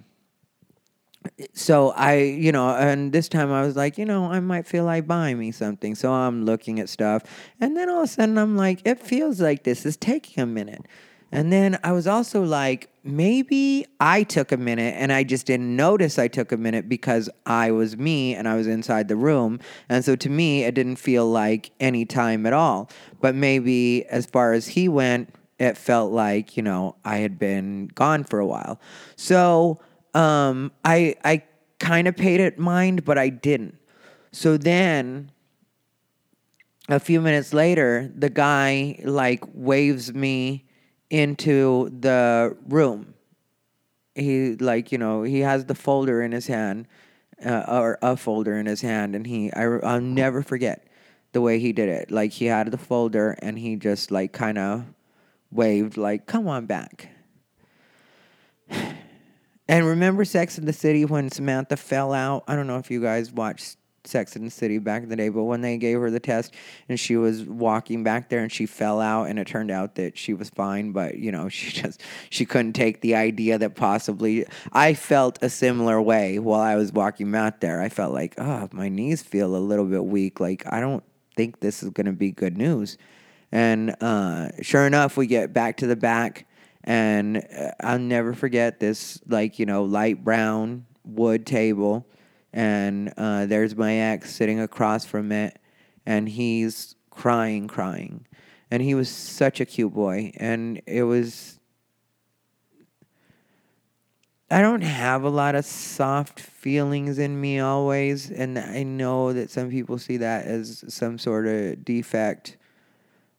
So I, you know, and this time I was like, you know, I might feel like buying me something. So I'm looking at stuff. And then all of a sudden I'm like, it feels like this is taking a minute. And then I was also like, maybe I took a minute and I just didn't notice I took a minute because I was me and I was inside the room. And so to me, it didn't feel like any time at all. But maybe as far as he went, it felt like, you know, I had been gone for a while. So... Um, I I kind of paid it mind, but I didn't. So then, a few minutes later, the guy, like, waves me into the room. He, like, you know, he has the folder in his hand, uh, or a folder in his hand, and he, I, I'll never forget the way he did it. Like, he had the folder, and he just, like, kind of waved, like, come on back. And remember Sex and the City when Samantha fell out? I don't know if you guys watched Sex and the City back in the day, but when they gave her the test and she was walking back there and she fell out and it turned out that she was fine, but, you know, she just, she couldn't take the idea that possibly, I felt a similar way while I was walking out there. I felt like, oh, my knees feel a little bit weak. Like, I don't think this is going to be good news. And uh, sure enough, we get back to the back. And I'll never forget this, like, you know, light brown wood table. And uh, there's my ex sitting across from it. And he's crying, crying. And he was such a cute boy. And it was... I don't have a lot of soft feelings in me always. And I know that some people see that as some sort of defect.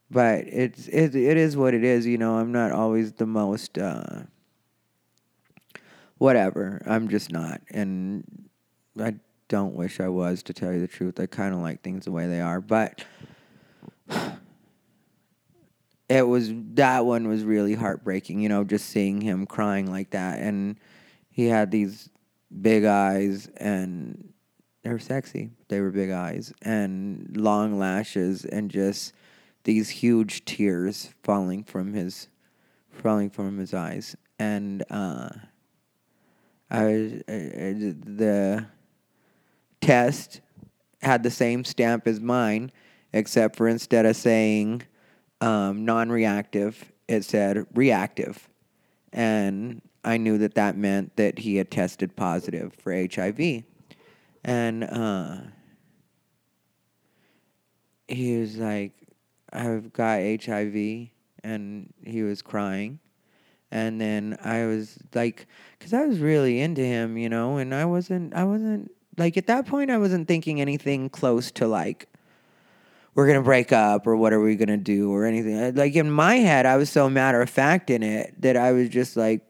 But it's it it is what it is, you know. I'm not always the most uh, whatever. I'm just not. And I don't wish I was, to tell you the truth. I kind of like things the way they are. But it was, that one was really heartbreaking, you know, just seeing him crying like that. And he had these big eyes, and they were sexy. They were big eyes and long lashes, and just these huge tears falling from his falling from his eyes. And uh, I, I, I the test had the same stamp as mine, except for instead of saying um, non-reactive, it said reactive. And I knew that that meant that he had tested positive for H I V. And uh, he was like, I've got H I V, and he was crying. And then I was like, because I was really into him, you know, and I wasn't, I wasn't, like, at that point, I wasn't thinking anything close to, like, we're going to break up, or what are we going to do, or anything. Like, in my head, I was so matter of fact in it that I was just like,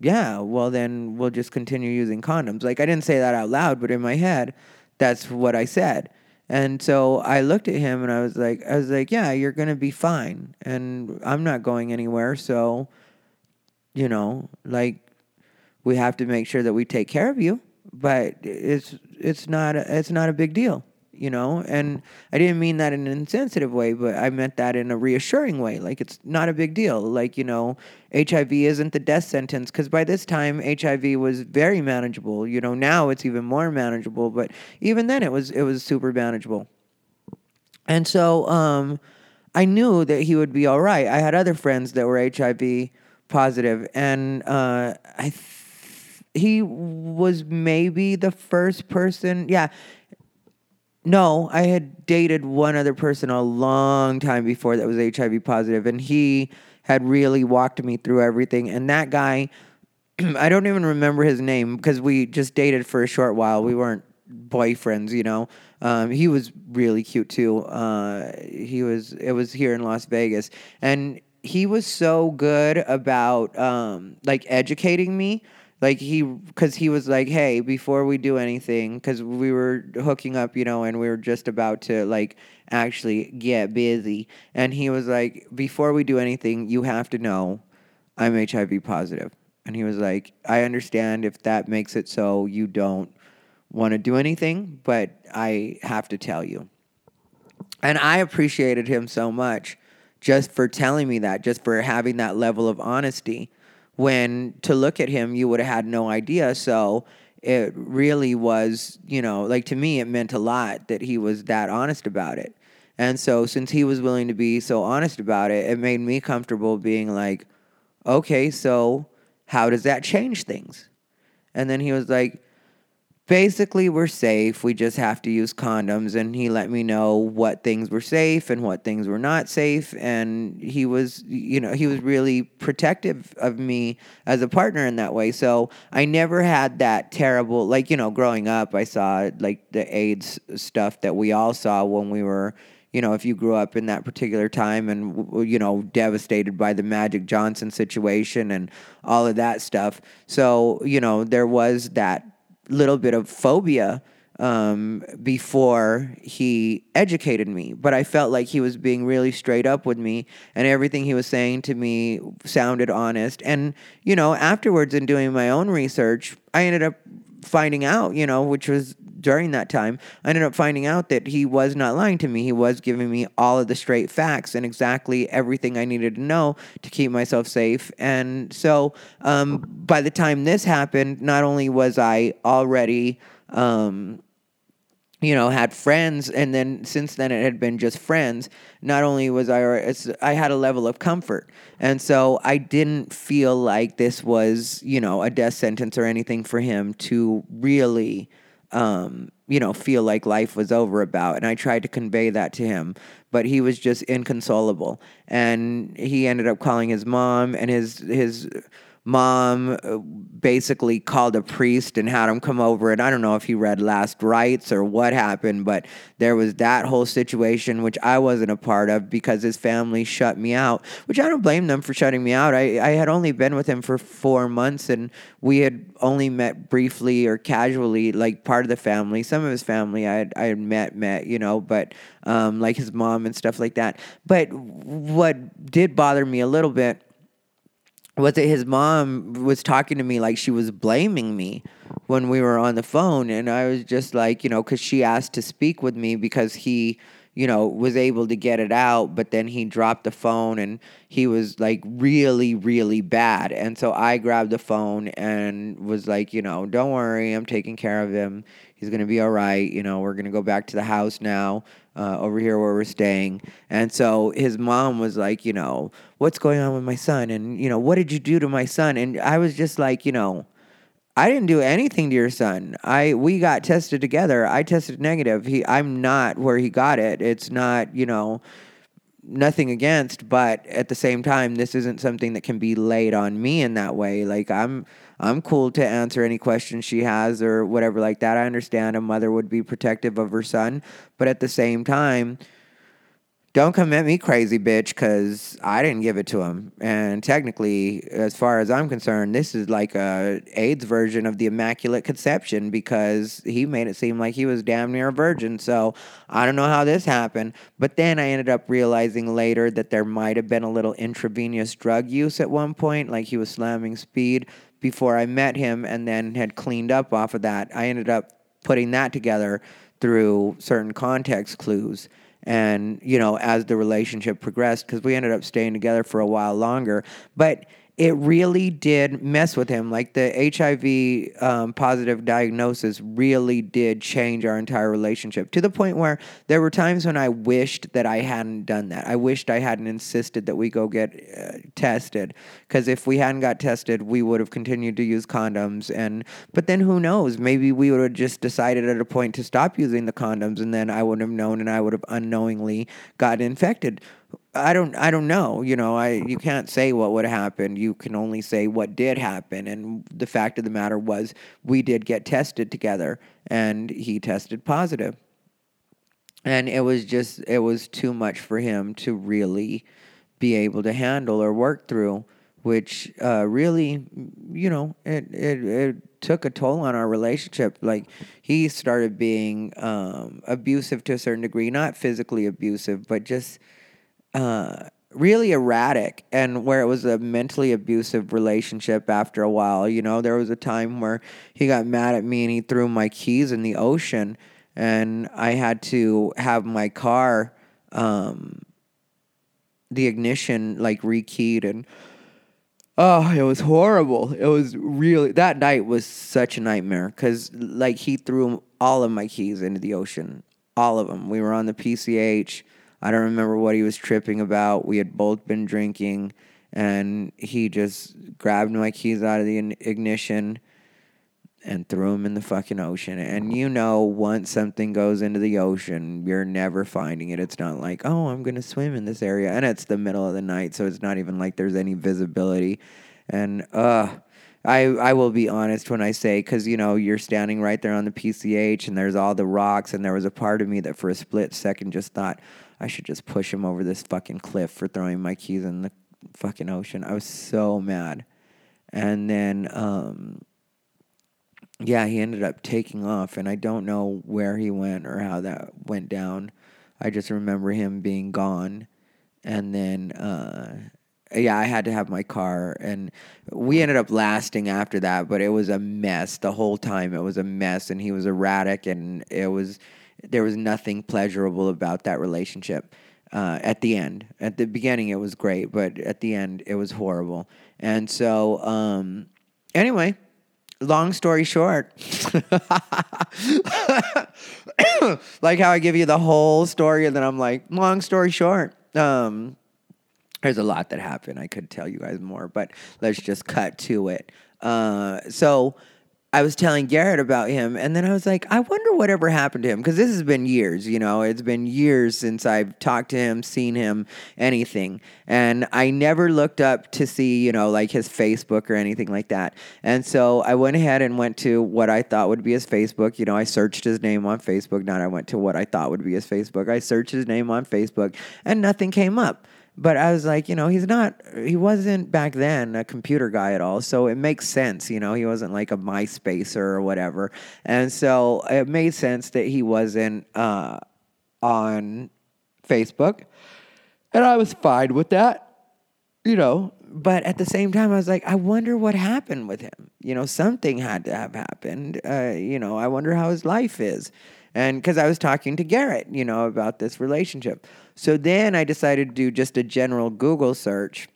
yeah, well, then we'll just continue using condoms. Like, I didn't say that out loud, but in my head, that's what I said. And so I looked at him, and I was like, I was like, yeah, you're going to be fine, and I'm not going anywhere, so, you know, like, we have to make sure that we take care of you, but it's it's not a, it's not a big deal, you know? And I didn't mean that in an insensitive way, but I meant that in a reassuring way. Like, it's not a big deal. Like, you know, H I V isn't the death sentence, because by this time, H I V was very manageable. You know, now it's even more manageable, but even then it was it was super manageable. And so um, I knew that he would be all right. I had other friends that were H I V positive, and uh, I th- he was maybe the first person, yeah, No, I had dated one other person a long time before that was H I V positive, and he had really walked me through everything. And that guy, I don't even remember his name, because we just dated for a short while. We weren't boyfriends, you know. Um, he was really cute too. Uh, he was. It was here in Las Vegas, and he was so good about um, like educating me. Like, he, because he was like, hey, before we do anything, because we were hooking up, you know, and we were just about to, like, actually get busy. And he was like, before we do anything, you have to know I'm H I V positive. And he was like, I understand if that makes it so you don't want to do anything, but I have to tell you. And I appreciated him so much just for telling me that, just for having that level of honesty. When to look at him, you would have had no idea. So it really was, you know, like, to me, it meant a lot that he was that honest about it. And so since he was willing to be so honest about it, it made me comfortable being like, okay, so how does that change things? And then he was like, basically, we're safe. We just have to use condoms. And he let me know what things were safe and what things were not safe. And he was, you know, he was really protective of me as a partner in that way. So I never had that terrible, like, you know, growing up, I saw, like, the AIDS stuff that we all saw when we were, you know, if you grew up in that particular time and, you know, devastated by the Magic Johnson situation and all of that stuff. So, you know, there was that little bit of phobia um, before he educated me. But I felt like he was being really straight up with me, and everything he was saying to me sounded honest. And, you know, afterwards, in doing my own research, I ended up finding out, you know, which was during that time, I ended up finding out that he was not lying to me. He was giving me all of the straight facts and exactly everything I needed to know to keep myself safe. And so um, by the time this happened, not only was I already, um, you know, had friends, and then since then it had been just friends, not only was I, I had a level of comfort. And so I didn't feel like this was, you know, a death sentence or anything for him to really Um, you know, feel like life was over about. And I tried to convey that to him, but he was just inconsolable. And he ended up calling his mom, and his his mom basically called a priest and had him come over, and I don't know if he read last rites or what happened, but there was that whole situation, which I wasn't a part of because his family shut me out, which I don't blame them for shutting me out. I, I had only been with him for four months, and we had only met briefly or casually, like part of the family. Some of his family I had, I had met, met, you know, but um, like his mom and stuff like that. But what did bother me a little bit was that his mom was talking to me like she was blaming me when we were on the phone. And I was just like, you know, because she asked to speak with me because he, you know, was able to get it out. But then he dropped the phone and he was like really, really bad. And so I grabbed the phone and was like, you know, don't worry, I'm taking care of him. He's going to be all right. You know, we're going to go back to the house now. Uh, over here where we're staying. And so his mom was like, you know, what's going on with my son? And, you know, what did you do to my son? And I was just like, you know, I didn't do anything to your son. I we got tested together. I tested negative. He, I'm not where he got it. It's not, you know, nothing against, but at the same time, this isn't something that can be laid on me in that way. Like, I'm... I'm cool to answer any questions she has or whatever like that. I understand a mother would be protective of her son, but at the same time, don't come at me crazy, bitch, because I didn't give it to him. And technically, as far as I'm concerned, this is like a AIDS version of the Immaculate Conception because he made it seem like he was damn near a virgin. So I don't know how this happened. But then I ended up realizing later that there might have been a little intravenous drug use at one point, like he was slamming speed before I met him and then had cleaned up off of that. I ended up putting that together through certain context clues and, you know, as the relationship progressed, because we ended up staying together for a while longer. But it really did mess with him. Like the H I V um, positive diagnosis really did change our entire relationship to the point where there were times when I wished that I hadn't done that. I wished I hadn't insisted that we go get uh, tested, because if we hadn't got tested, we would have continued to use condoms. And but then who knows? Maybe we would have just decided at a point to stop using the condoms, and then I wouldn't have known, and I would have unknowingly gotten infected. I don't I don't know, you know, I you can't say what would happen. You can only say what did happen, and the fact of the matter was we did get tested together and he tested positive. And it was just it was too much for him to really be able to handle or work through, which uh, really, you know, it, it it took a toll on our relationship. Like he started being um, abusive to a certain degree, not physically abusive, but just Uh, really erratic, and where it was a mentally abusive relationship after a while. You know, there was a time where he got mad at me and he threw my keys in the ocean, and I had to have my car, um, the ignition, like, rekeyed, and oh, it was horrible. It was really, that night was such a nightmare, because, like, he threw all of my keys into the ocean, all of them. We were on the P C H. I don't remember what he was tripping about. We had both been drinking, and he just grabbed my keys out of the in- ignition and threw them in the fucking ocean. And you know, once something goes into the ocean, you're never finding it. It's not like, oh, I'm going to swim in this area. And it's the middle of the night, so it's not even like there's any visibility. And, uh... I, I will be honest when I say, because, you know, you're standing right there on the P C H and there's all the rocks, and there was a part of me that for a split second just thought I should just push him over this fucking cliff for throwing my keys in the fucking ocean. I was so mad. And then, um, yeah, he ended up taking off, and I don't know where he went or how that went down. I just remember him being gone. And then... Uh, Yeah, I had to have my car, and we ended up lasting after that, but it was a mess the whole time. It was a mess, and he was erratic, and it was there was nothing pleasurable about that relationship uh, at the end. At the beginning, it was great, but at the end, it was horrible. And so, um, anyway, long story short, like how I give you the whole story, and then I'm like, long story short, um... there's a lot that happened. I could tell you guys more, but let's just cut to it. Uh, so I was telling Garrett about him, and then I was like, I wonder whatever happened to him, because this has been years, you know. It's been years since I've talked to him, seen him, anything. And I never looked up to see, you know, like his Facebook or anything like that. And so I went ahead and went to what I thought would be his Facebook. You know, I searched his name on Facebook. Not I went to what I thought would be his Facebook. I searched his name on Facebook, and nothing came up. But I was like, you know, he's not, he wasn't back then a computer guy at all. So it makes sense, you know, he wasn't like a MySpacer or whatever. And so it made sense that he wasn't uh, on Facebook. And I was fine with that, you know. But at the same time, I was like, I wonder what happened with him. You know, something had to have happened. Uh, you know, I wonder how his life is. And because I was talking to Garrett, you know, about this relationship. So then I decided to do just a general Google search.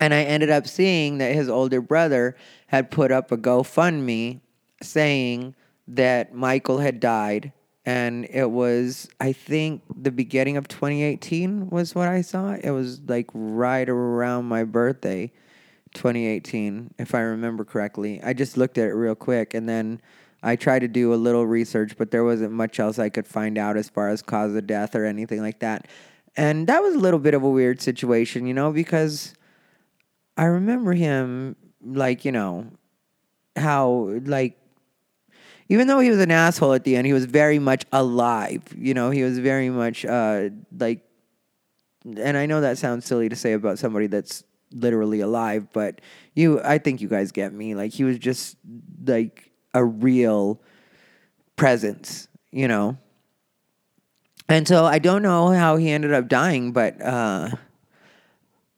And I ended up seeing that his older brother had put up a GoFundMe saying that Michael had died. And it was, I think, the beginning of twenty eighteen was what I saw. It was like right around my birthday, twenty eighteen, if I remember correctly. I just looked at it real quick, and then I tried to do a little research, but there wasn't much else I could find out as far as cause of death or anything like that. And that was a little bit of a weird situation, you know, because I remember him, like, you know, how, like, even though he was an asshole at the end, he was very much alive. You know, he was very much, uh, like, and I know that sounds silly to say about somebody that's literally alive, but you, I think you guys get me. Like, he was just, like, a real presence, you know? And so I don't know how he ended up dying, but uh,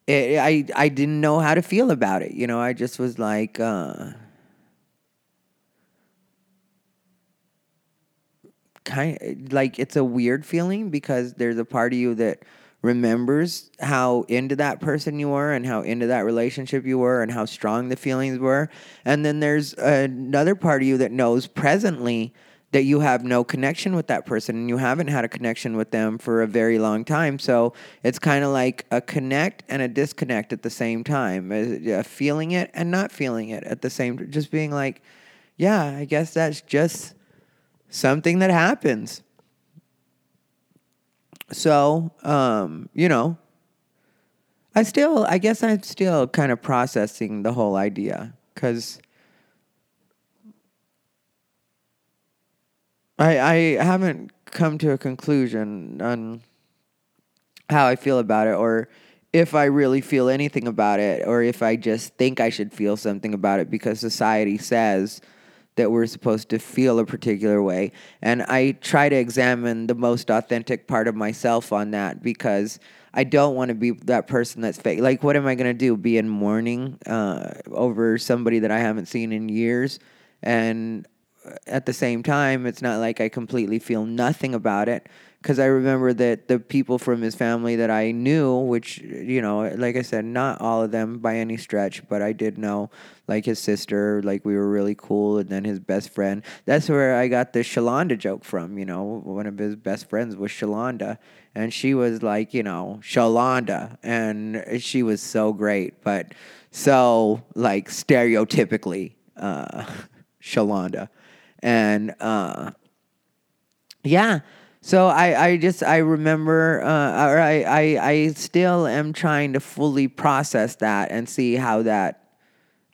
it, I I didn't know how to feel about it. You know, I just was like, uh, kind of, like, it's a weird feeling because there's a part of you that remembers how into that person you were and how into that relationship you were and how strong the feelings were. And then there's another part of you that knows presently that you have no connection with that person and you haven't had a connection with them for a very long time. So it's kind of like a connect and a disconnect at the same time, feeling it and not feeling it at the same time, just being like, yeah, I guess that's just something that happens. So, um, you know, I still, I guess I'm still kind of processing the whole idea because I, I haven't come to a conclusion on how I feel about it or if I really feel anything about it or if I just think I should feel something about it because society says that we're supposed to feel a particular way. And I try to examine the most authentic part of myself on that because I don't want to be that person that's fake. Like, what am I going to do? Be in mourning uh, over somebody that I haven't seen in years? And at the same time, it's not like I completely feel nothing about it because I remember that the people from his family that I knew, which, you know, like I said, not all of them by any stretch, but I did know, like, his sister, like, we were really cool, and then his best friend. That's where I got the Shalonda joke from, you know. One of his best friends was Shalonda, and she was like, you know, Shalonda, and she was so great, but so, like, stereotypically uh, Shalonda. And, uh, yeah, so I, I just, I remember, uh, or I, I, I still am trying to fully process that and see how that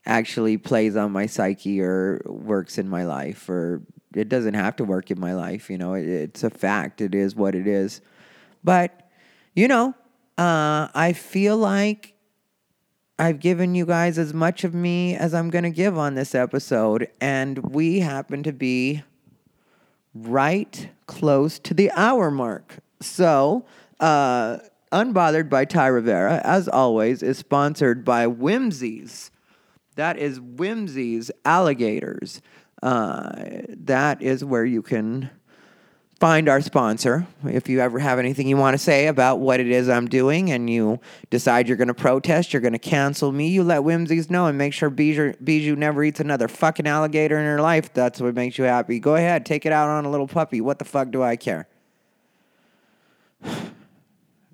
actually plays on my psyche or works in my life, or it doesn't have to work in my life, you know, it, it's a fact, it is what it is. But, you know, uh, I feel like I've given you guys as much of me as I'm going to give on this episode, and we happen to be right close to the hour mark. So, uh, Unbothered by Ty Rivera, as always, is sponsored by Whimsies. That is Whimsies Alligators. Uh, that is where you can find our sponsor. If you ever have anything you want to say about what it is I'm doing and you decide you're going to protest, you're going to cancel me, you let Whimsies know and make sure Bijou, Bijou never eats another fucking alligator in her life. That's what makes you happy. Go ahead, take it out on a little puppy. What the fuck do I care?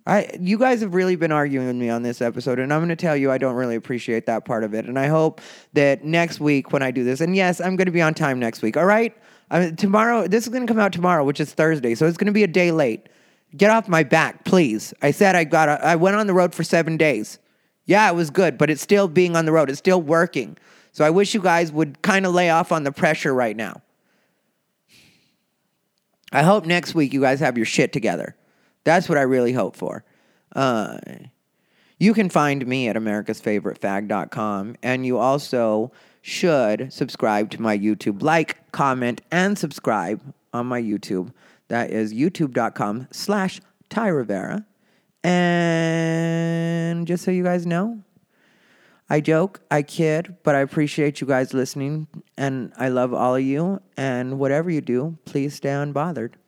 I, you guys have really been arguing with me on this episode, and I'm going to tell you I don't really appreciate that part of it. And I hope that next week when I do this, and yes, I'm going to be on time next week, all right? I mean, tomorrow, this is going to come out tomorrow, which is Thursday, so it's going to be a day late. Get off my back, please. I said I got. A, I went on the road for seven days. Yeah, it was good, but it's still being on the road. It's still working. So I wish you guys would kind of lay off on the pressure right now. I hope next week you guys have your shit together. That's what I really hope for. Uh, you can find me at America's Favorite Fag dot com, and you also should subscribe to my YouTube. Like, comment, and subscribe on my YouTube. That is youtube.com slash Ty Rivera. And just so you guys know, I joke, I kid, but I appreciate you guys listening, and I love all of you. And whatever you do, please stay unbothered.